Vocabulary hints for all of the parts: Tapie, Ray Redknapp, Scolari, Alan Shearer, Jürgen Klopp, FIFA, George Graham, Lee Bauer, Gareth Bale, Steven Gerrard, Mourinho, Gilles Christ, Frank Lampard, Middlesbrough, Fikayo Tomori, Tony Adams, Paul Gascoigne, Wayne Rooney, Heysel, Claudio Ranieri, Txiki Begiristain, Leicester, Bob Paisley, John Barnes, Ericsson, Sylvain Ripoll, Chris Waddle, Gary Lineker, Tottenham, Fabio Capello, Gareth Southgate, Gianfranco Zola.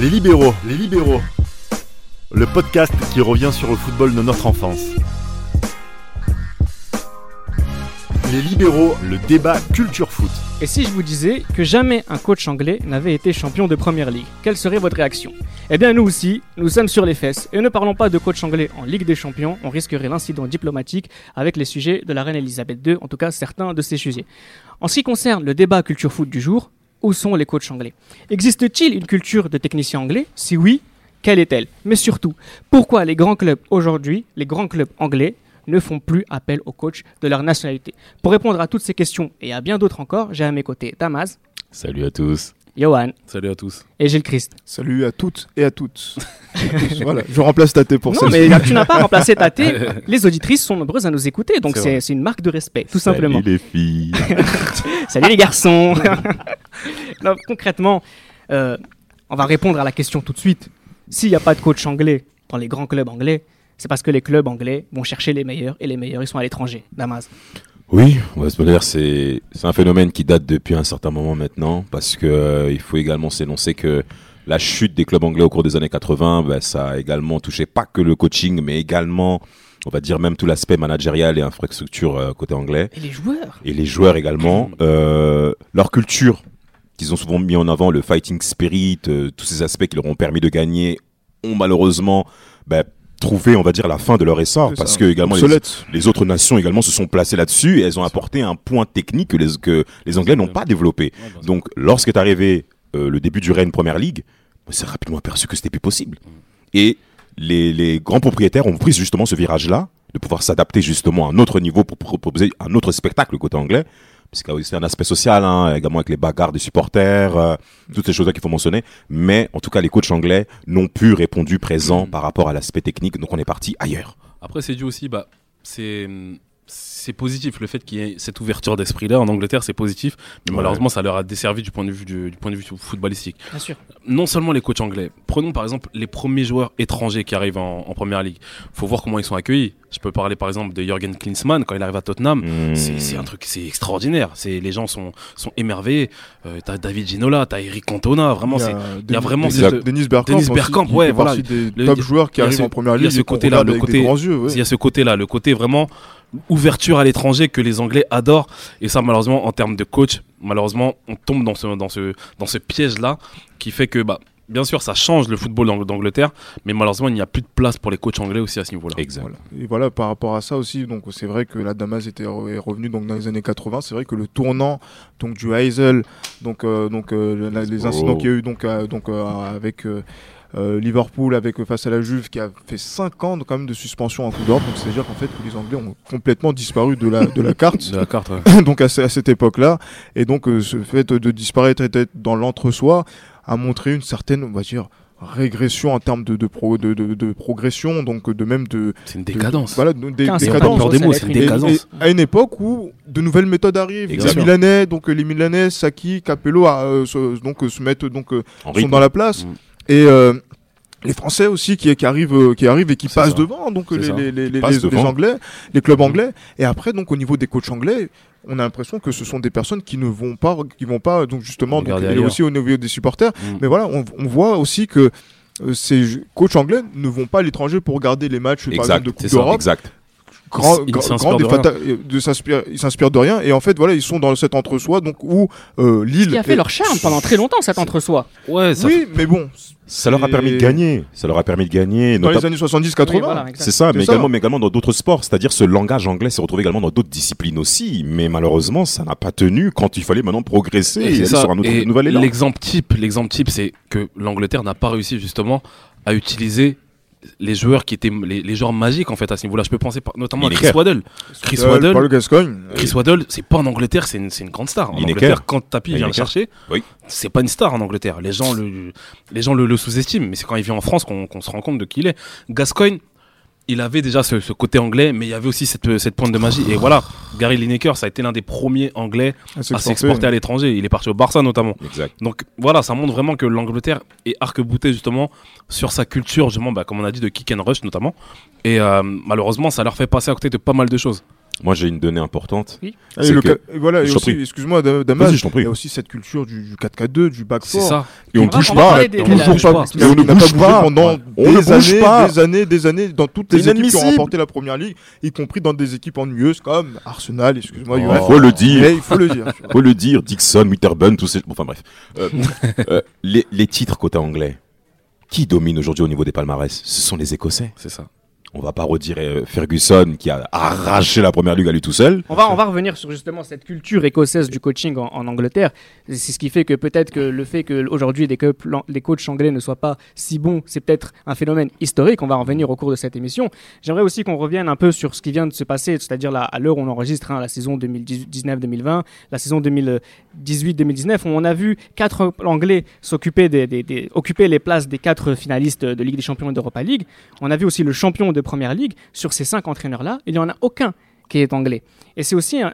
Les libéraux, le podcast qui revient sur le football de notre enfance. Les libéraux, le débat culture foot. Et si je vous disais que jamais un coach anglais n'avait été champion de Première Ligue, quelle serait votre réaction ? Eh bien nous aussi, nous sommes sur les fesses et ne parlons pas de coach anglais en Ligue des Champions, on risquerait l'incident diplomatique avec les sujets de la reine Elisabeth II, en tout cas certains de ces sujets. En ce qui concerne le débat culture foot du jour, où sont les coachs anglais ? Existe-t-il une culture de technicien anglais ? Si oui, quelle est-elle ? Mais surtout, pourquoi les grands clubs aujourd'hui, les grands clubs anglais, ne font plus appel aux coachs de leur nationalité. Pour répondre à toutes ces questions et à bien d'autres encore, j'ai à mes côtés Damaz. Salut à tous. Johan. Salut à tous. Et Gilles Christ. Salut à toutes et à toutes. Voilà, je remplace Tate pour ça. Non, mais tu n'as pas remplacé Tate. Les auditrices sont nombreuses à nous écouter, donc c'est une marque de respect, tout simplement. Salut les filles. Salut les garçons. Non, concrètement, on va répondre à la question tout de suite. S'il n'y a pas de coach anglais dans les grands clubs anglais, c'est parce que les clubs anglais vont chercher les meilleurs, et les meilleurs, ils sont à l'étranger. Damaz. Oui, on va se dire, c'est un phénomène qui date depuis un certain moment maintenant, parce qu'il faut également s'énoncer que la chute des clubs anglais au cours des années 80, ça a également touché pas que le coaching, mais également, on va dire, même tout l'aspect managérial et infrastructure côté anglais. Et les joueurs. Et les joueurs également. Leur culture, qu'ils ont souvent mis en avant, le fighting spirit, tous ces aspects qui leur ont permis de gagner, ont malheureusement... trouver, on va dire, la fin de leur essor, parce que également les autres nations également se sont placées là-dessus et elles ont apporté un point technique que les Anglais n'ont pas développé. Donc, lorsqu'est arrivé le début du règne Première Ligue, on s'est rapidement aperçu que c'était plus possible. Et les grands propriétaires ont pris justement ce virage-là, de pouvoir s'adapter justement à un autre niveau pour proposer un autre spectacle côté anglais. Parce qu'il y a aussi un aspect social, également avec les bagarres des supporters, toutes ces choses-là qu'il faut mentionner. Mais en tout cas, les coachs anglais n'ont pu répondre présent par rapport à l'aspect technique, donc on est parti ailleurs. Après, c'est dû aussi, c'est positif le fait qu'il y ait cette ouverture d'esprit-là en Angleterre, c'est positif. Mais malheureusement, ça leur a desservi du point de vue footballistique. Bien sûr. Non seulement les coachs anglais. Prenons par exemple les premiers joueurs étrangers qui arrivent en Première Ligue. Faut voir comment ils sont accueillis. Je peux parler par exemple de Jürgen Klinsmann quand il arrive à Tottenham. C'est un truc, c'est extraordinaire. Les gens sont émerveillés. T'as David Ginola, t'as Eric Cantona. Vraiment, il y a vraiment Denis Bergkamp. Ouais, voilà. Des top joueurs qui arrivent en Première Ligue. Il y a ce côté-là, le côté vraiment ouverture à l'étranger que les Anglais adorent, et ça malheureusement en termes de coach, malheureusement on tombe dans ce piège là qui fait que bien sûr ça change le football d'Angleterre, mais malheureusement il n'y a plus de place pour les coachs anglais aussi à ce niveau là. Exact. Voilà. Et voilà par rapport à ça aussi, donc c'est vrai que la Damas est revenue donc dans les années 80, c'est vrai que le tournant donc du Heysel, les incidents qu'il y a eu avec Liverpool face à la Juve qui a fait 5 ans quand même de suspension à coup d'or, donc c'est à dire qu'en fait que les Anglais ont complètement disparu de la carte, ouais. Donc à cette époque là, et donc ce fait de disparaître et d'être dans l'entre-soi a montré une certaine, on va dire, régression en termes de progression, donc de même de... C'est une décadence. C'est une décadence. À une époque où de nouvelles méthodes arrivent. Les Milanais, Saki, Capello se mettent, sont rythme. Dans la place. Et les Français aussi qui arrivent et qui passent devant, donc les Anglais, les clubs anglais. Et après, donc au niveau des coachs anglais, on a l'impression que ce sont des personnes qui ne vont pas, donc justement, donc il y a aussi au niveau des supporters. Mais voilà, on voit aussi que ces coachs anglais ne vont pas à l'étranger pour regarder les matchs, par exemple, de Coupe d'Europe. Exact. Ils s'inspirent de rien, et en fait voilà, ils sont dans cet entre-soi, donc où Lille, qui a fait leur charme pendant très longtemps, cet entre-soi. Ça leur a permis de gagner. Dans les années 70-80. Oui, voilà, c'est ça, mais également dans d'autres sports. C'est-à-dire, ce langage anglais s'est retrouvé également dans d'autres disciplines aussi. Mais malheureusement, ça n'a pas tenu quand il fallait maintenant progresser et aller sur un nouvel élan. L'exemple type, c'est que l'Angleterre n'a pas réussi justement à utiliser les joueurs qui étaient les joueurs magiques en fait à ce niveau-là. Je peux penser notamment à Chris Waddle, Paul Gascoigne. Chris Waddle, c'est pas en Angleterre, c'est une grande star. En Angleterre, quand Tapie vient le chercher, c'est pas une star en Angleterre. Les gens le sous-estiment, mais c'est quand il vient en France qu'on se rend compte de qui il est. Gascoigne, il avait déjà ce côté anglais, mais il y avait aussi cette pointe de magie. Et voilà, Gary Lineker, ça a été l'un des premiers anglais à s'exporter à l'étranger. Il est parti au Barça notamment. Exact. Donc voilà, ça montre vraiment que l'Angleterre est arc-boutée justement sur sa culture, justement, comme on a dit, de kick and rush notamment. Et malheureusement, ça leur fait passer à côté de pas mal de choses. Moi, j'ai une donnée importante. Oui. C'est voilà, et aussi, excuse-moi, Damas, il y a aussi cette culture du 4-4-2, du back four. C'est ça. Et on ne bouge pas. Et on ne bouge pas pendant des années dans toutes les équipes qui ont remporté la première ligue, y compris dans des équipes ennuyeuses comme Arsenal, excuse-moi. Il faut le dire. Il faut le dire. Il faut le dire. Dixon, Winterburn, tous ces. Enfin, bref. Les titres côté anglais, qui domine aujourd'hui au niveau des palmarès ? Ce sont les Écossais. C'est ça. On va pas redire Ferguson qui a arraché la première ligue à lui tout seul. On va revenir sur justement cette culture écossaise du coaching en Angleterre. C'est ce qui fait que peut-être que le fait qu'aujourd'hui les coachs anglais ne soient pas si bons, c'est peut-être un phénomène historique. On va en revenir au cours de cette émission. J'aimerais aussi qu'on revienne un peu sur ce qui vient de se passer, c'est-à-dire à l'heure où on enregistre la saison 2019-2020, la saison 2018-2019, où on a vu 4 Anglais s'occuper occuper les places des 4 finalistes de Ligue des Champions et d'Europa League. On a vu aussi le champion de Première Ligue. Sur ces 5 entraîneurs-là, il n'y en a aucun qui est anglais. Et c'est aussi un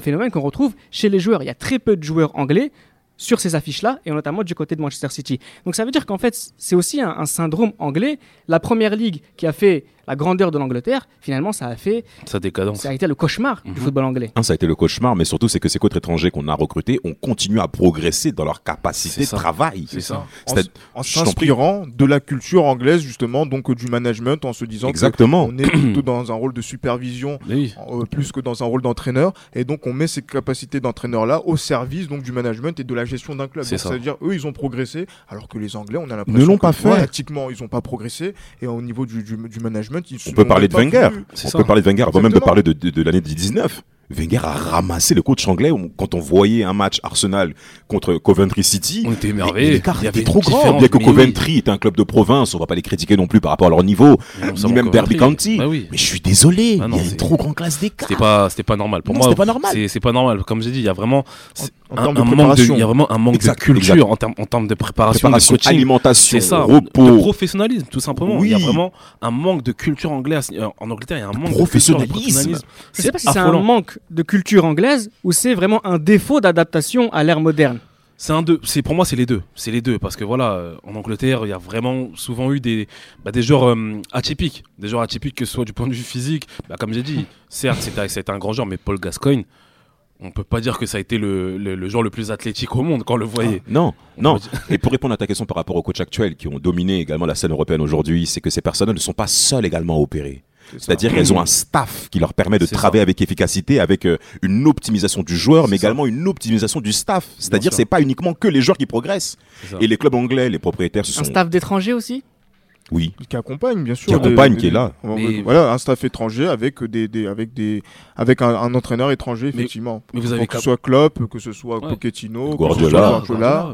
phénomène qu'on retrouve chez les joueurs. Il y a très peu de joueurs anglais sur ces affiches-là, et notamment du côté de Manchester City. Donc ça veut dire qu'en fait, c'est aussi un syndrome anglais. La Première Ligue qui a fait la grandeur de l'Angleterre, finalement, ça a été le cauchemar du football anglais. Ça a été le cauchemar, mais surtout, c'est que ces coachs étrangers qu'on a recrutés ont continué à progresser dans leur capacité de travail. C'est ça. En s'inspirant de la culture anglaise, justement, donc du management, en se disant qu'on est plutôt dans un rôle de supervision plus que dans un rôle d'entraîneur. Et donc, on met ces capacités d'entraîneur-là au service donc, du management et de la gestion d'un club. C'est-à-dire, eux, ils ont progressé, alors que les Anglais, on a l'impression pratiquement, ils n'ont pas progressé. Et au niveau du management, on peut parler de Wenger. On peut parler de Wenger. Avant même de parler de l'année 2019, Wenger a ramassé le coach anglais. Quand on voyait un match Arsenal contre Coventry City, on était émerveillés. L'écart était trop grand. Bien que Coventry est un club de province, on ne va pas les critiquer non plus par rapport à leur niveau, ni même Derby County. Mais je suis désolé, il y a une trop grande classe d'écart. C'était pas normal. Pour moi, c'est pas normal. Comme j'ai dit, il y a vraiment un manque de culture en termes de préparation, de coaching, alimentation, repos, de professionnalisme, tout simplement. Il y a vraiment un manque de culture anglaise en Angleterre. Il y a un manque de professionnalisme. Je sais pas si c'est un manque de culture anglaise ou c'est vraiment un défaut d'adaptation à l'ère moderne. Pour moi, c'est les deux. C'est les deux parce que voilà, en Angleterre, il y a vraiment souvent eu des joueurs atypiques. Des joueurs atypiques que ce soit du point de vue physique. Comme j'ai dit, certes, c'était un grand joueur, mais Paul Gascoigne, on peut pas dire que ça a été le joueur le plus athlétique au monde quand on le voyait. Non. Et pour répondre à ta question par rapport aux coachs actuels qui ont dominé également la scène européenne aujourd'hui, c'est que ces personnes ne sont pas seules également à opérer. C'est-à-dire qu'elles ont un staff qui leur permet de travailler avec efficacité, avec une optimisation du joueur, mais également une optimisation du staff. C'est-à-dire que ce n'est pas uniquement que les joueurs qui progressent. Et les clubs anglais, les propriétaires sont... Un staff d'étrangers aussi ? Oui. Qui accompagne, bien sûr. Qui est là. Voilà, un staff étranger avec un entraîneur étranger, effectivement. Mais vous avez que ce soit Klopp, que ce soit Pochettino, Guardiola.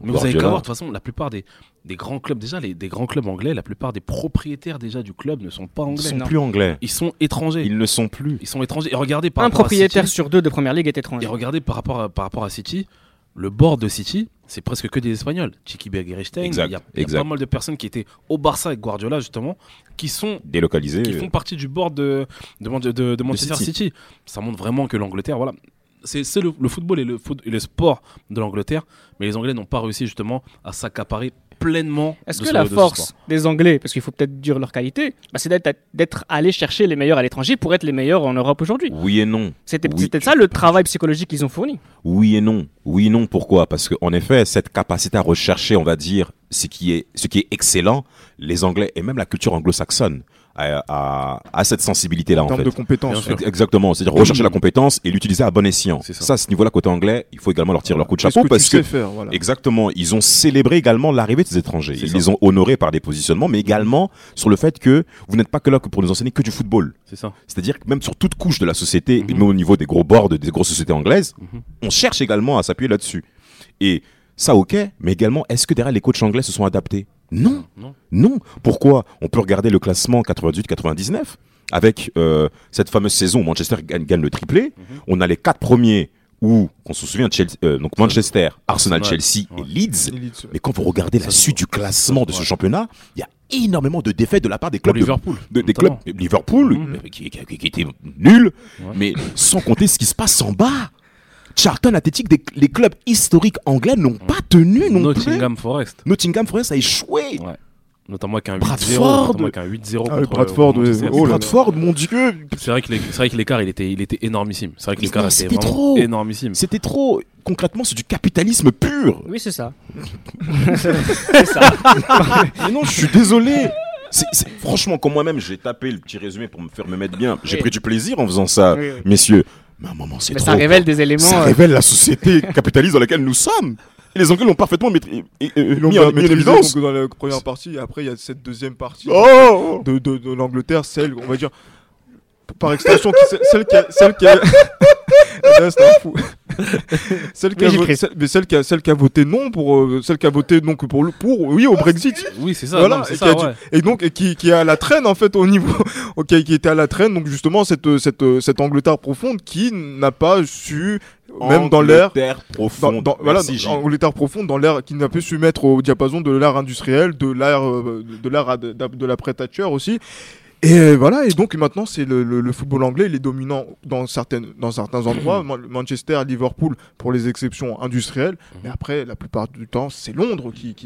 Mais vous avez qu'à voir, de toute façon, la plupart des grands clubs, déjà, des grands clubs anglais, la plupart des propriétaires déjà du club ne sont pas anglais. Ils ne sont plus anglais. Ils sont étrangers. Ils ne sont plus. Ils sont étrangers. Et regardez, par rapport à City, un propriétaire sur 2 de Première Ligue est étranger. Et regardez, par rapport à City, le board de City, c'est presque que des Espagnols. Txiki Begiristain, il y a pas mal de personnes qui étaient au Barça avec Guardiola, justement, qui sont délocalisés, qui font partie du board de Manchester City. Ça montre vraiment que l'Angleterre, voilà. C'est le football et le sport de l'Angleterre, mais les Anglais n'ont pas réussi justement à s'accaparer pleinement. Est-ce que la force des Anglais, parce qu'il faut peut-être dire leur qualité, c'est d'être allé chercher les meilleurs à l'étranger pour être les meilleurs en Europe aujourd'hui ? Oui et non. C'était ça le travail psychologique qu'ils ont fourni ? Oui et non. Oui et non, pourquoi ? Parce qu'en effet, cette capacité à rechercher, on va dire, ce qui est excellent, les Anglais et même la culture anglo-saxonne, à cette sensibilité-là, en fait. En termes de compétences. Exactement. C'est-à-dire rechercher la compétence et l'utiliser à bon escient. Ça, ce niveau-là, côté anglais, il faut également leur tirer leur coup de chapeau parce que. Exactement. Ils ont célébré également l'arrivée des étrangers. Ils les ont honorés par des positionnements, mais également sur le fait que vous n'êtes pas que là pour nous enseigner que du football. C'est ça. C'est-à-dire que même sur toute couche de la société, même au niveau des gros boards, des grosses sociétés anglaises, on cherche également à s'appuyer là-dessus. Et ça, ok, mais également, est-ce que derrière les coachs anglais se sont adaptés ? Non. Pourquoi ? On peut regarder le classement 98-99 avec cette fameuse saison où Manchester gagne le triplé. On a les 4 premiers où, qu'on se souvient, donc Manchester, Arsenal, Chelsea et Leeds. Mais quand vous regardez la suite du classement de ce championnat, il y a énormément de défaites de la part des clubs Liverpool qui étaient nuls, mais sans compter ce qui se passe en bas. Charlton, Athletic, les clubs historiques anglais n'ont pas tenu non plus. Nottingham Forest a échoué. notamment avec un 8-0 contre Bradford. Bradford, mon Dieu. C'est vrai que l'écart il était énormissime. C'est vrai que l'écart était vraiment énormissime. C'était trop. Concrètement, c'est du capitalisme pur. Oui, c'est ça. C'est ça. Mais non, je suis désolé. Franchement, quand moi-même j'ai tapé le petit résumé pour me faire me mettre bien, j'ai pris du plaisir en faisant ça, messieurs. Mais à un moment, c'est trop. Ça révèle des éléments. Ça révèle la société capitaliste dans laquelle nous sommes. Et les Anglais l'ont parfaitement mis en évidence. Dans la première partie, et après il y a cette deuxième partie de l'Angleterre, celle, on va dire, par extension, celle qui a voté non pour au Brexit. Oui, c'est ça. Voilà, non, et qui est à la traîne en fait au niveau, qui était à la traîne, donc justement cette Angleterre profonde qui n'a pas su. Même dans l'ère profonde, l'Angleterre profonde, dans l'ère qui n'a pu se mettre au diapason de l'ère industrielle, de l'après Thatcher aussi. Et voilà, et donc maintenant c'est le football anglais, il est dominant dans certains endroits, Manchester, Liverpool pour les exceptions industrielles, mais après la plupart du temps c'est Londres qui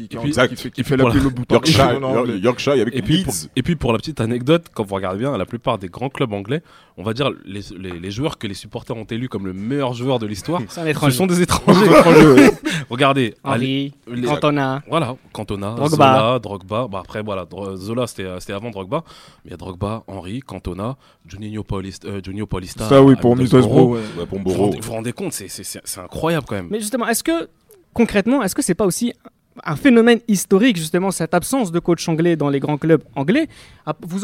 fait la plus le bouton. Yorkshire avec Leeds. Et puis pour la petite anecdote, quand vous regardez bien, la plupart des grands clubs anglais, on va dire les joueurs que les supporters ont élus comme le meilleur joueur de l'histoire, ce sont des étrangers. Regardez, Henry, Cantona. Voilà, Cantona, Drogba. Bah après voilà, Zola c'était avant Drogba, mais Drogba, Henry, Cantona, Juninho Paulista. Ça oui, pour Middlesbrough. Ouais, pour Mboro. Vous vous rendez compte, c'est incroyable quand même. Mais justement, est-ce que c'est pas aussi un phénomène historique, justement, cette absence de coach anglais dans les grands clubs anglais? Quand vous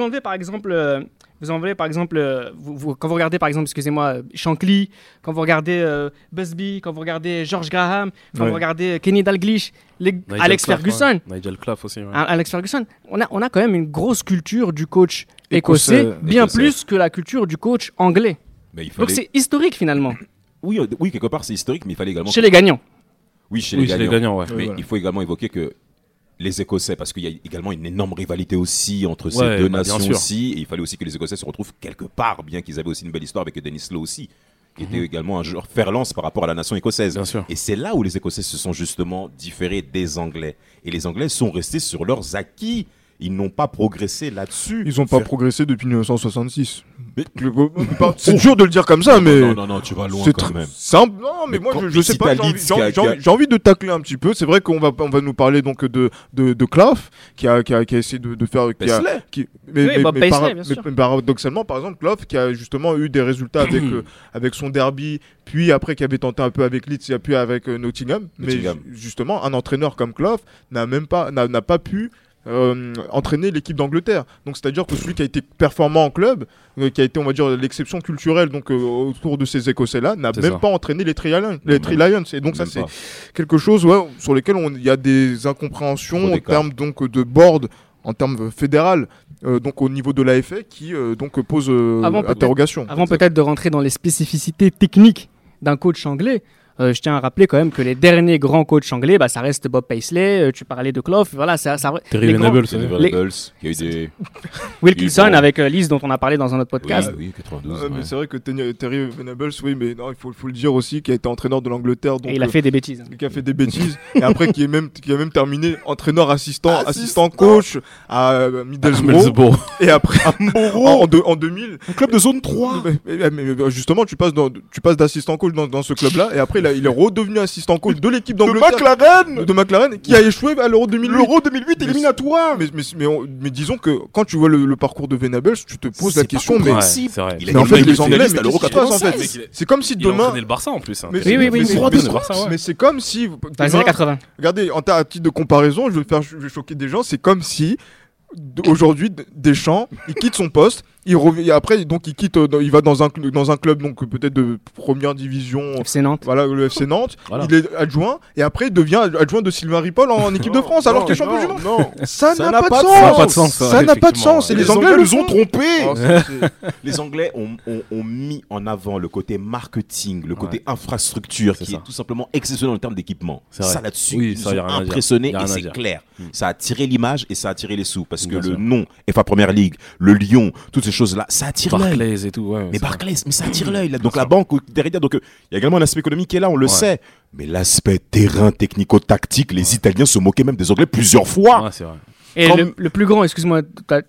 regardez par exemple, Shankly, quand vous regardez Busby, quand vous regardez George Graham, quand vous regardez Kenny Dalglish, Alex Ferguson, Nigel Clough aussi. Ouais. Alex Ferguson, on a quand même une grosse culture du coach écossais, bien plus que la culture du coach anglais. Donc c'est historique finalement. Oui, quelque part c'est historique, mais il fallait également chez les gagnants. Oui, chez les gagnants. Mais il faut également évoquer que les Écossais, parce qu'il y a également une énorme rivalité aussi entre ces deux nations-ci, et il fallait aussi que les Écossais se retrouvent quelque part, bien qu'ils avaient aussi une belle histoire avec Denis Bergkamp aussi, qui était également un joueur fer-lance par rapport à la nation écossaise. Et c'est là où les Écossais se sont justement différés des Anglais. Et les Anglais sont restés sur leurs acquis. Ils n'ont pas progressé là-dessus. Ils n'ont pas progressé depuis 1966. C'est dur de le dire comme ça, mais... Non, tu vas loin quand même. Non, mais moi, je sais pas, j'ai envie de tacler un petit peu. C'est vrai qu'on va nous parler donc de Clough, qui a essayé de faire... Mais paradoxalement, par exemple, Clough, qui a justement eu des résultats avec son derby, puis après qui avait tenté un peu avec Leeds, et puis avec Nottingham. Mais justement, un entraîneur comme Clough n'a pas pu... entraîner l'équipe d'Angleterre. Donc c'est-à-dire que celui qui a été performant en club, qui a été on va dire l'exception culturelle donc autour de ces Écossais-là, n'a pas entraîné les Three Lions. Et donc ça c'est quelque chose sur lequel il y a des incompréhensions en termes donc de board, en termes fédéral, donc au niveau de l'AFA qui donc pose interrogation. Avant peut-être de rentrer dans les spécificités techniques d'un coach anglais. Je tiens à rappeler quand même que les derniers grands coachs anglais, ça reste Bob Paisley, tu parlais de Clough, voilà, ça Terry Venables, Wilkinson avec Leeds dont on a parlé dans un autre podcast. Oui, 92. Mais c'est vrai que Terry Venables, il faut le dire aussi, qui a été entraîneur de l'Angleterre. Donc, et il a fait des bêtises. Qui a fait des bêtises, et après qui a même terminé entraîneur assistant coach à Middlesbrough, et après à Mboro en 2000. Un club de zone 3. Mais justement, tu passes d'assistant coach dans ce club-là, et après il est redevenu assistant coach de l'équipe d'Angleterre de McLaren qui a échoué à l'Euro 2008 éliminatoire. Mais disons que quand tu vois le parcours de Venables, tu te poses la question les Anglais à l'Euro 96 c'est comme si demain il a entraîné le Barça en plus mais c'est comme si dans les années 80, regardez, en titre de comparaison, je vais choquer des gens, c'est comme si aujourd'hui Deschamps il quitte son poste, il revient, après donc il quitte, il va dans un club donc peut-être de première division, FC Nantes. Voilà, le FC Nantes, voilà. Il est adjoint et après il devient adjoint de Sylvain Ripoll en équipe de France alors qu'il est champion du monde. Ça n'a pas de sens. Ça n'a pas de sens et les Anglais nous ont trompés. Les Anglais ont mis en avant le côté marketing, le côté infrastructure est tout simplement exceptionnel en termes d'équipement. Ça là-dessus, ils sont impressionnés et c'est clair. Ça a attiré l'image et ça a attiré les sous parce que le nom FA Première Ligue, le Lyon, toutes ces choses-là, ça attire l'œil. Barclays et tout, ça attire l'œil. Donc la banque derrière, donc il y a également un aspect économique qui est là, on le sait. Mais l'aspect terrain technico-tactique, les Italiens se moquaient même des Anglais plusieurs fois. Ouais, c'est vrai. Et le plus grand, excuse-moi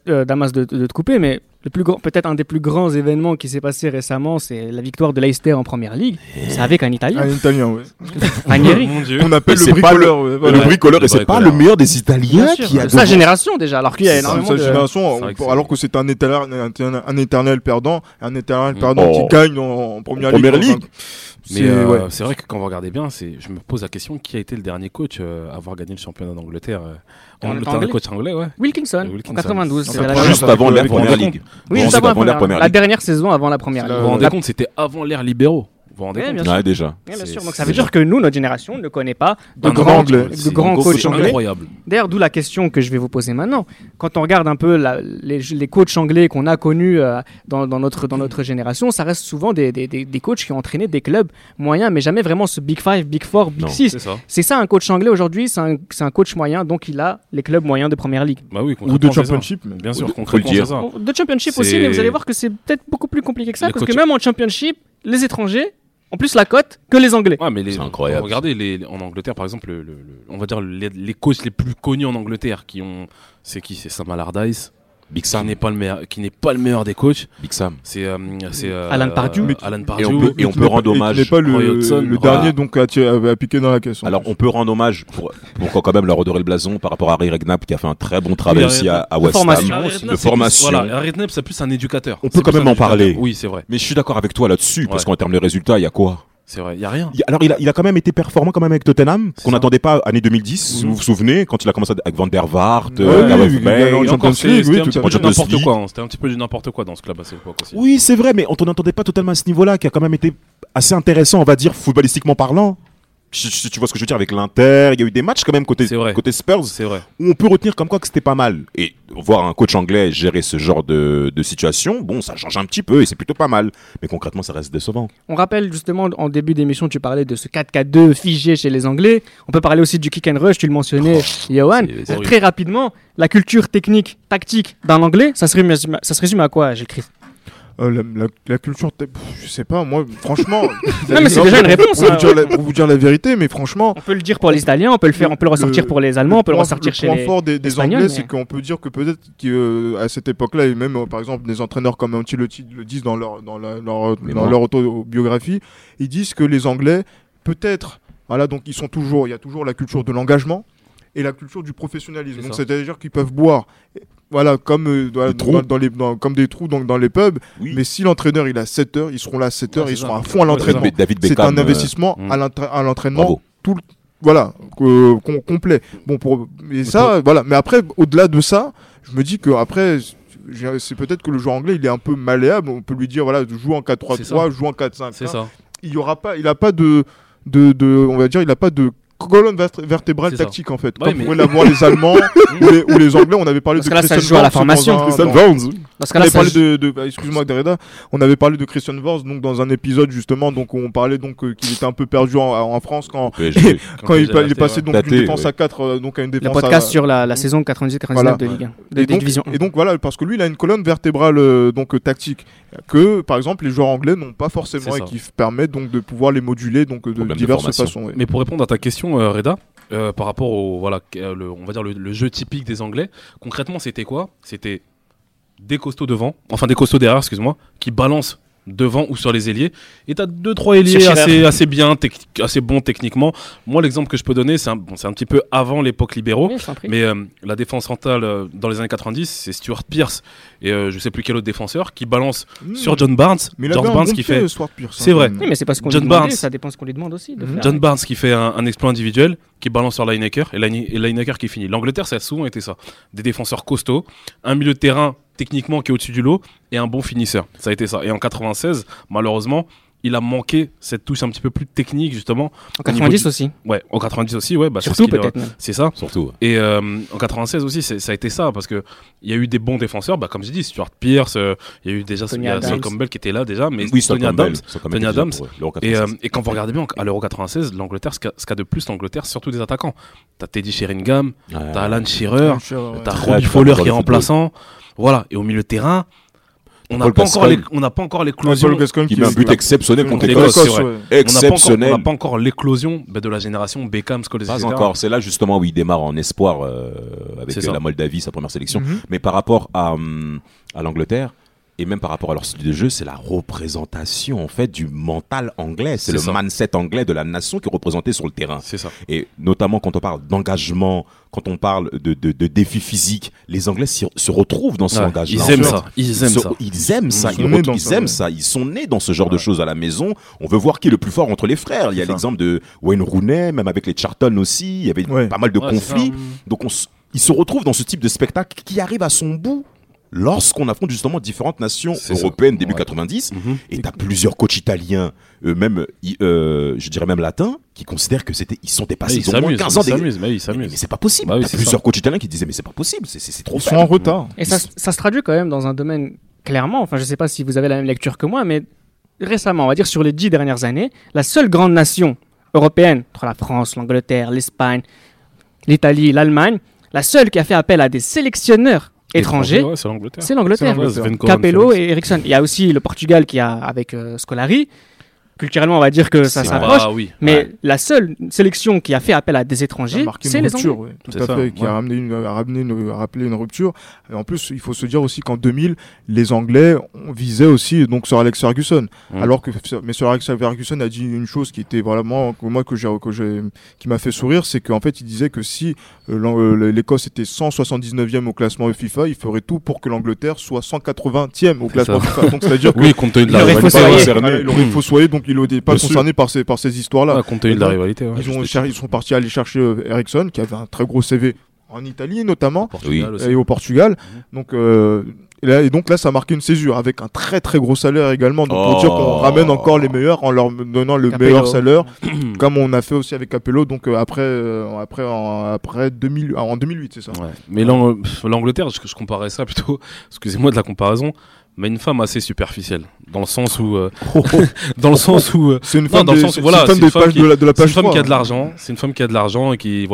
Damas de te couper, mais le plus grand, peut-être un des plus grands événements qui s'est passé récemment, c'est la victoire de Leicester en Première Ligue. C'est avec un Italien. Un Italien, oui. Ranieri. On appelle le bricoleur. Le bricoleur, et c'est pas le meilleur des Italiens qui a de sa génération déjà, alors qu'il y a énormément de... génération, alors que c'est un éternel perdant, qui gagne en Première Ligue. Mais c'est vrai que quand vous regardez bien, je me pose la question, qui a été le dernier coach à avoir gagné le championnat d'Angleterre? Le coach anglais, ouais. Wilkinson, en 92. Juste avant la Première Ligue. Oui, juste avant la Première Ligue. La dernière saison avant la Première Ligue. Vous vous rendez compte, c'était avant l'ère libéraux. Vous vous rendez compte? Ouais, déjà. Bien sûr. Donc ça veut dire que nous, notre génération, ne connaît pas de grands coachs anglais. Incroyable. D'ailleurs, d'où la question que je vais vous poser maintenant. Quand on regarde un peu les coachs anglais qu'on a connus dans notre génération, ça reste souvent des coachs qui ont entraîné des clubs moyens, mais jamais vraiment ce Big 5, Big 4, Big 6. C'est ça un coach anglais aujourd'hui, c'est un coach moyen, donc il a les clubs moyens de Première Ligue. Bah oui, ou de Championship, bien sûr, concrètement. De Championship aussi, mais vous allez voir que c'est peut-être beaucoup plus compliqué que ça, parce que même en Championship, les étrangers en plus la cote que les Anglais. Ouais, mais c'est incroyable. Regardez, en Angleterre, par exemple, on va dire les coachs les plus connus en Angleterre qui ont... C'est qui? C'est Sam Allardyce. Big Sam n'est pas le meilleur des coachs. Big Sam. C'est Alan Pardew. Et on peut rendre hommage. N'est pas le dernier donc à piquer dans la question. Alors on peut rendre hommage pour quand même leur redorer le blason par rapport à Ray Redknapp qui a fait un très bon travail aussi à West Ham. De formation. Voilà, Ray Redknapp c'est plus un éducateur. On peut quand même en parler. Oui, c'est vrai. Mais je suis d'accord avec toi là-dessus parce qu'en termes de résultats, il y a quoi? C'est vrai, il n'y a rien. Alors, il a quand même été performant quand même avec Tottenham, qu'on n'attendait pas année 2010, vous vous souvenez, quand il a commencé avec Van der Vaart, Gareth Bale, c'était un petit peu du n'importe quoi dans ce club à cette époque aussi. Oui, c'est vrai, mais on n'attendait pas totalement à ce niveau-là, qui a quand même été assez intéressant, on va dire, footballistiquement parlant. Tu vois ce que je veux dire avec l'Inter, il y a eu des matchs quand même côté Spurs, c'est vrai, où on peut retenir comme quoi que c'était pas mal. Et voir un coach anglais gérer ce genre de situation, bon, ça change un petit peu et c'est plutôt pas mal. Mais concrètement, ça reste décevant. On rappelle justement, en début d'émission, tu parlais de ce 4-4-2 figé chez les Anglais. On peut parler aussi du kick and rush, tu le mentionnais, Johan. Très rapidement, la culture technique, tactique d'un Anglais, ça se résume à quoi, Gilles Christ? La culture, je sais pas, moi, franchement. Non, mais c'est déjà une réponse. Pour vous dire la vérité, mais franchement. On peut le dire pour les Italiens, on peut le ressortir pour les Allemands, on peut le ressortir chez les. Le point fort des Anglais, mais... c'est qu'on peut dire que peut-être qu'à cette époque-là, et même par exemple des entraîneurs comme Ancelotti le disent dans leur autobiographie, ils disent que les Anglais, peut-être, voilà, donc il y a toujours la culture de l'engagement et la culture du professionnalisme. Donc c'est-à-dire qu'ils peuvent boire. Voilà, comme des trous dans les pubs. Oui. Mais si l'entraîneur il a 7 heures, ils seront là à 7 heures, ils seront à fond à l'entraînement. C'est un investissement à l'entraînement. Bravo. Complet. Bon, voilà. Mais après, au-delà de ça, je me dis que après, c'est peut-être que le joueur anglais il est un peu malléable. On peut lui dire, voilà, joue en 4-3-3, joue en 4-5. C'est ça. Il n'a pas de colonne vertébrale tactique en fait, comme pourraient l'avoir les Allemands ou les Anglais. On avait parlé de Christian Vance donc dans un épisode justement, donc on parlait donc qu'il était un peu perdu en France quand il est passé donc d'une défense à 4 donc à une défense. Le podcast sur la saison 98-99 de Ligue 1 de division. Et donc voilà, parce que lui il a une colonne vertébrale donc tactique que par exemple les joueurs anglais n'ont pas forcément et qui permettent donc de pouvoir les moduler donc de diverses façons. Mais pour répondre à ta question Reda, par rapport au on va dire le jeu typique des Anglais, concrètement c'était quoi? C'était des costauds derrière, excuse-moi, qui balancent devant ou sur les ailiers, et t'as 2-3 ailiers assez bons techniquement. Moi l'exemple que je peux donner, c'est un petit peu avant l'époque libéraux, mais la défense centrale dans les années 90, c'est Stuart Pearce et je sais plus quel autre défenseur qui balance sur John Barnes. Mais John Barnes qui fait Stuart Pearce, c'est vrai. Oui, mais c'est parce qu'on John Barnes, ça dépend ce qu'on lui demande aussi de faire. John Barnes qui fait un exploit individuel, qui balance sur Lineker et Lineker qui finit. L'Angleterre, ça a souvent été ça, des défenseurs costauds, un milieu de terrain techniquement qui est au-dessus du lot et un bon finisseur. Ça a été ça. Et en 96, malheureusement, il a manqué cette touche un petit peu plus technique justement. En 90 aussi. Ouais, en 90 aussi, ouais. Bah, surtout peut-être. C'est ça. Surtout. Et en 96 aussi, ça a été ça parce que il y a eu des bons défenseurs, bah comme j'ai dit, Stuart Pearce, il y a eu déjà Sol Campbell qui était là déjà, mais Tony Adams. Et quand vous regardez bien à l'Euro 96, l'Angleterre, ce qu'a de plus l'Angleterre, surtout des attaquants. T'as Teddy Sheringham, t'as Alan Shearer, t'as Robbie Fowler qui est remplaçant. Voilà, et au milieu de terrain, On n'a pas, encore l'éclosion. Paul Gascoigne qui met un but exceptionnel contre l'Écosse. Exceptionnel. On n'a pas encore l'éclosion de la génération Beckham, Scholes, etc. Pas encore. C'est là justement où il démarre en espoir avec la Moldavie, sa première sélection. Mais par rapport à l'Angleterre, et même par rapport à leur style de jeu, c'est la représentation en fait du mental anglais, c'est le mindset anglais de la nation qui est représenté sur le terrain. C'est ça. Et notamment quand on parle d'engagement, quand on parle de défis physiques, les Anglais se retrouvent dans ce engagement. Ils aiment ça. Ils aiment ça. Ils sont nés dans ce genre de choses à la maison. On veut voir qui est le plus fort entre les frères. Il y a l'exemple de Wayne Rooney, même avec les Charlton aussi. Il y avait pas mal de conflits. Donc ils se retrouvent dans ce type de spectacle qui arrive à son bout lorsqu'on affronte justement différentes nations européennes début 90, et t'as plusieurs coachs italiens, même je dirais même latins, qui considèrent que ils sont dépassés, ils ont moins 15 ans. Mais c'est pas possible. T'as plusieurs coachs italiens qui disaient mais c'est pas possible, c'est trop faible. Ils sont en retard. Et ça se traduit quand même dans un domaine clairement. Enfin, je sais pas si vous avez la même lecture que moi, mais récemment, on va dire sur les 10 dernières années, la seule grande nation européenne, entre la France, l'Angleterre, l'Espagne, l'Italie, l'Allemagne, la seule qui a fait appel à des sélectionneurs étrangers, c'est l'Angleterre. Capello et Ericsson. Il y a aussi le Portugal qui a avec Scolari. Culturellement, on va dire que ça s'approche. Mais la seule sélection qui a fait appel à des étrangers, c'est les Anglais. Qui a rappelé une rupture. Et en plus, il faut se dire aussi qu'en 2000, les Anglais visaient aussi donc sur Alex Ferguson. Alors que Monsieur Alex Ferguson a dit une chose qui était vraiment moi qui m'a fait sourire, c'est qu'en fait, il disait que si l'Écosse était 179e au classement FIFA, il ferait tout pour que l'Angleterre soit 180e au classement FIFA. Donc c'est-à-dire que compte tenu de la il aurait fossoyé. Donc il n'était pas concerné par ces histoires-là. Compte tenu de la rivalité. Ils sont partis aller chercher Ericsson, qui avait un très gros CV en Italie notamment, et au Portugal. Donc là, ça a marqué une césure avec un très très gros salaire également. Donc pour dire qu'on ramène encore les meilleurs en leur donnant le meilleur salaire, comme on a fait aussi avec Capello. Donc après 2000, en 2008, c'est ça. Ouais. Mais l'Angleterre, je comparais ça plutôt. Excusez-moi de la comparaison. Mais une femme assez superficielle, dans le sens où, c'est une femme de la page 3. C'est une femme qui a de l'argent, et qui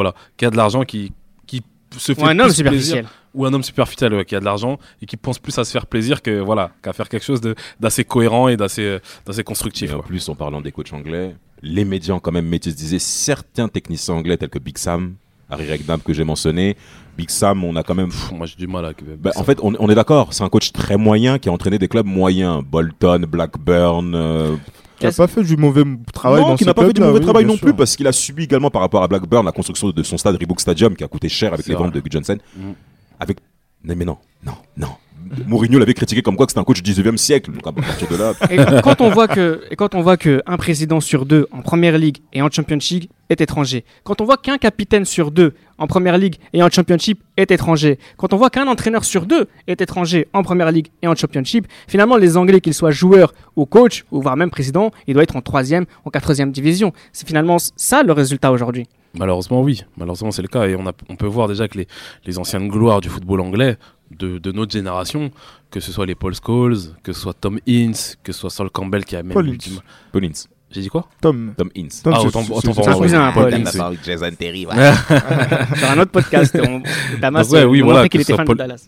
se fait un homme superficiel. Ou un homme superficiel qui a de l'argent et qui pense plus à se faire plaisir que qu'à faire quelque chose d'assez cohérent et d'assez constructif. Et en plus, en parlant des coachs anglais, les médias ont quand même métisé certains techniciens anglais tels que Big Sam, Ray Redknapp que j'ai mentionné. Big Sam, on a quand même... Moi, j'ai du mal à... en fait, on est d'accord. C'est un coach très moyen qui a entraîné des clubs moyens. Bolton, Blackburn... Qui n'a pas fait du mauvais travail dans ce club. Non, qui n'a pas fait du mauvais travail non plus, parce qu'il a subi également par rapport à Blackburn la construction de son stade Reebok Stadium qui a coûté cher avec les ventes de Big Johnson. Avec... Non. Mourinho l'avait critiqué comme quoi que c'était un coach du 19e siècle. Donc à partir de là... Et quand on voit que un président sur deux en Premier League et en Championship est étranger, quand on voit qu'un capitaine sur deux en Premier League et en Championship est étranger, quand on voit qu'un entraîneur sur deux est étranger en Premier League et en Championship, finalement les Anglais, qu'ils soient joueurs ou coach ou voire même président, il doit être en 3e ou 4e division. C'est finalement ça le résultat aujourd'hui. Malheureusement oui, malheureusement c'est le cas, et on peut voir déjà que les anciennes gloires du football anglais de notre génération, que ce soit les Paul Scholes, que ce soit Tom Ince, que ce soit Sol Campbell qui a même... Paul Ince. J'ai dit quoi ? Tom Ince. Autant pour moi. Jason Terry. Dans un autre podcast, Damas a montré qu'il était fan de Dallas.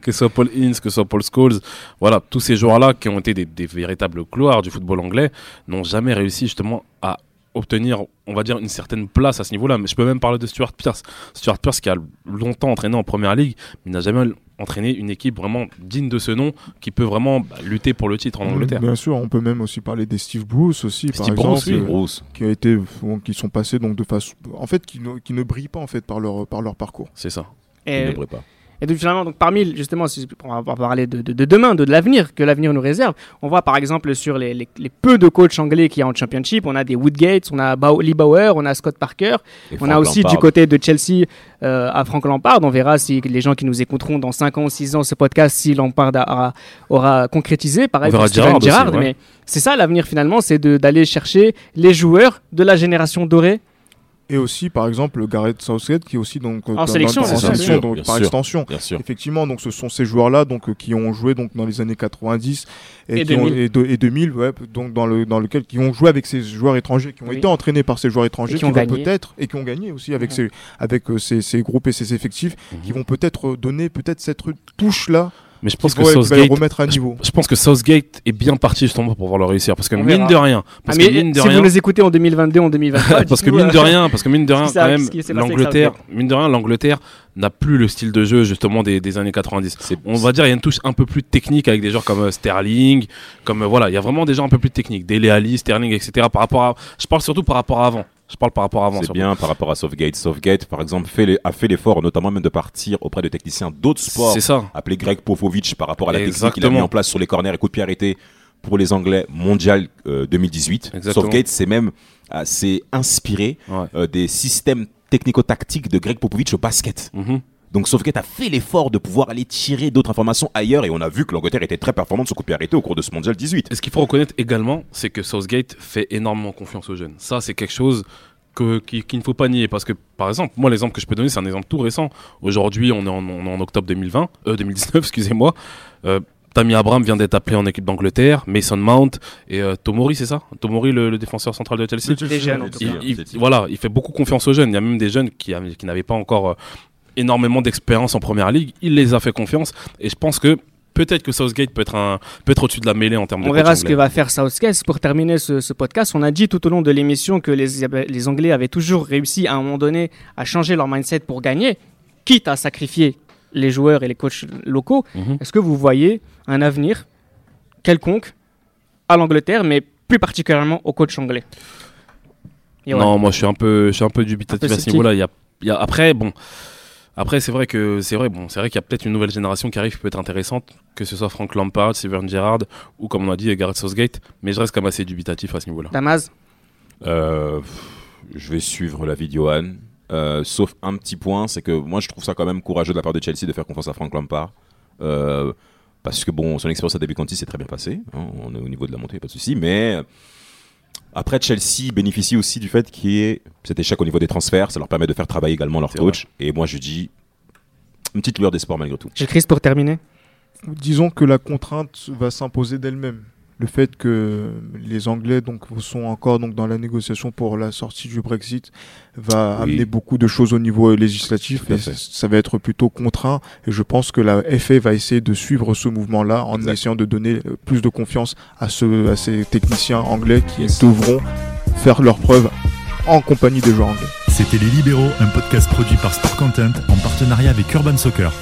Que ce soit Paul Ince, que ce soit Paul Scholes, voilà, tous ces joueurs-là qui ont été des véritables gloires du football anglais n'ont jamais réussi justement à obtenir, on va dire, une certaine place à ce niveau-là. Mais je peux même parler de Stuart Pearce. Stuart Pearce qui a longtemps entraîné en Première Ligue, mais n'a jamais entraîner une équipe vraiment digne de ce nom qui peut vraiment lutter pour le titre en Angleterre. Bien sûr, on peut même aussi parler des Steve Bruce aussi, par exemple, qui sont passés donc de façon, en fait, qui ne brillent pas en fait par leur parcours. C'est ça. Ils ne brillent pas. Et donc finalement, donc parmi justement, on va parler de demain, de l'avenir que l'avenir nous réserve. On voit par exemple sur les peu de coachs anglais qu'il y a en Championship, on a des Woodgate, on a Lee Bauer, on a Scott Parker, et on a aussi Lampard. Du côté de Chelsea à Frank Lampard. On verra si les gens qui nous écouteront dans 5 ans, 6 ans ce podcast, si Lampard aura concrétisé. Pareil pour Steven Gerrard, mais c'est ça l'avenir finalement, c'est d'aller chercher les joueurs de la génération dorée. Et aussi, par exemple, Gareth Southgate, qui est aussi donc, en sélection, par extension. Effectivement, donc, ce sont ces joueurs-là qui ont joué donc, dans les années 90 et 2000, donc, dans lequel qui ont joué avec ces joueurs étrangers, qui ont été entraînés par ces joueurs étrangers, qui vont peut-être, et qui ont gagné aussi avec ces groupes et ces effectifs, qui vont peut-être donner cette touche-là Mais je pense que Southgate remettre à niveau. Je pense que Southgate est bien parti justement pour pouvoir le réussir parce que mine de rien, vous nous écoutez en 2022, en 2023, parce que mine de rien quand même l'Angleterre n'a plus le style de jeu justement des années 90. On va dire il y a une touche un peu plus technique avec des joueurs comme Sterling, comme voilà, il y a vraiment des joueurs un peu plus techniques, Dele Alli, Sterling, etc. Par rapport à, je parle surtout par rapport à avant. C'est surtout. Bien par rapport à Southgate. Southgate, par exemple, a fait l'effort, notamment même de partir auprès de techniciens d'autres sports. C'est ça. Appelé Greg Popovich par rapport à la technique qu'il a mis en place sur les corners et coups de pied arrêtés pour les Anglais mondial 2018. Exactement. Southgate s'est même assez inspiré des systèmes technico-tactiques de Greg Popovich au basket. Mm-hmm. Donc Southgate a fait l'effort de pouvoir aller tirer d'autres informations ailleurs et on a vu que l'Angleterre était très performante sur coup de pied arrêté au cours de ce mondial 18. Et ce qu'il faut reconnaître également, c'est que Southgate fait énormément confiance aux jeunes. Ça, c'est quelque chose qu'il ne faut pas nier parce que par exemple, moi l'exemple que je peux donner, c'est un exemple tout récent. Aujourd'hui, on est en octobre 2019, excusez-moi. Tammy Abraham vient d'être appelé en équipe d'Angleterre, Mason Mount et Tomori, c'est ça ? Tomori, le défenseur central de Chelsea. Les jeunes, en tout cas. Il fait beaucoup confiance aux jeunes. Il y a même des jeunes qui n'avaient pas encore énormément d'expérience en première ligue, il les a fait confiance et je pense que peut-être que Southgate peut être au-dessus de la mêlée en termes de coach anglais. On verra ce que va faire Southgate. Pour terminer ce podcast, on a dit tout au long de l'émission que les Anglais avaient toujours réussi à un moment donné à changer leur mindset pour gagner, quitte à sacrifier les joueurs et les coachs locaux. Mm-hmm. Est-ce que vous voyez un avenir quelconque à l'Angleterre, mais plus particulièrement aux coachs anglais ? Non, moi je suis un peu dubitatif à ce niveau-là. Après, c'est vrai qu'il y a peut-être une nouvelle génération qui arrive qui peut être intéressante, que ce soit Frank Lampard, Steven Gerrard ou comme on a dit Gareth Southgate, mais je reste quand même assez dubitatif à ce niveau-là. Damas, je vais suivre l'avis d'Johan, sauf un petit point, c'est que moi je trouve ça quand même courageux de la part de Chelsea de faire confiance à Frank Lampard, parce que bon, son expérience à Derby County s'est très bien passée, hein, on est au niveau de la montée, pas de souci, mais après, Chelsea bénéficie aussi du fait qu'il y ait cet échec au niveau des transferts. Ça leur permet de faire travailler également leur coach. Et moi, je dis une petite lueur d'espoir malgré tout. Chris, pour terminer. Disons que la contrainte va s'imposer d'elle-même. Le fait que les Anglais sont encore dans la négociation pour la sortie du Brexit va amener beaucoup de choses au niveau législatif et ça va être plutôt contraint. Et je pense que la FA va essayer de suivre ce mouvement-là en essayant de donner plus de confiance à ces techniciens anglais qui devront faire leurs preuves en compagnie des joueurs anglais. C'était Les Libéraux, un podcast produit par Sport Content en partenariat avec Urban Soccer.